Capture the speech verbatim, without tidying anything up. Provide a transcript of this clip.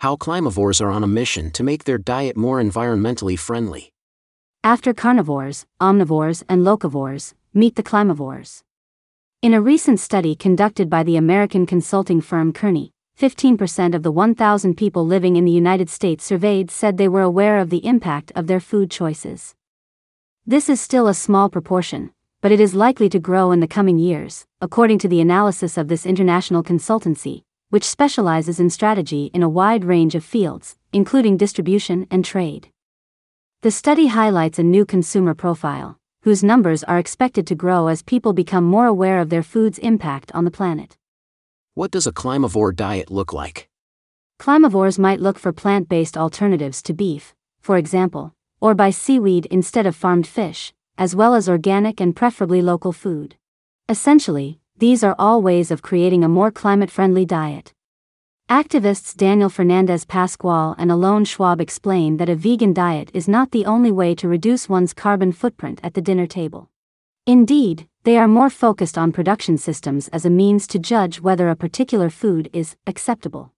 how climavores are on a mission to make their diet more environmentally friendly. After carnivores, omnivores and locavores, meet the climavores. In a recent study conducted by the American consulting firm Kearney, fifteen percent of the one thousand people living in the United States surveyed said they were aware of the impact of their food choices. This is still a small proportion, but it is likely to grow in the coming years, according to the analysis of this international consultancy, which specializes in strategy in a wide range of fields, including distribution and trade. The study highlights a new consumer profile, whose numbers are expected to grow as people become more aware of their food's impact on the planet. What does a climavore diet look like? Climavores might look for plant-based alternatives to beef, for example, or buy seaweed instead of farmed fish, as well as organic and preferably local food. Essentially, these are all ways of creating a more climate-friendly diet. Activists Daniel Fernandez Pascual and Alon Schwab explain that a vegan diet is not the only way to reduce one's carbon footprint at the dinner table. Indeed, they are more focused on production systems as a means to judge whether a particular food is acceptable.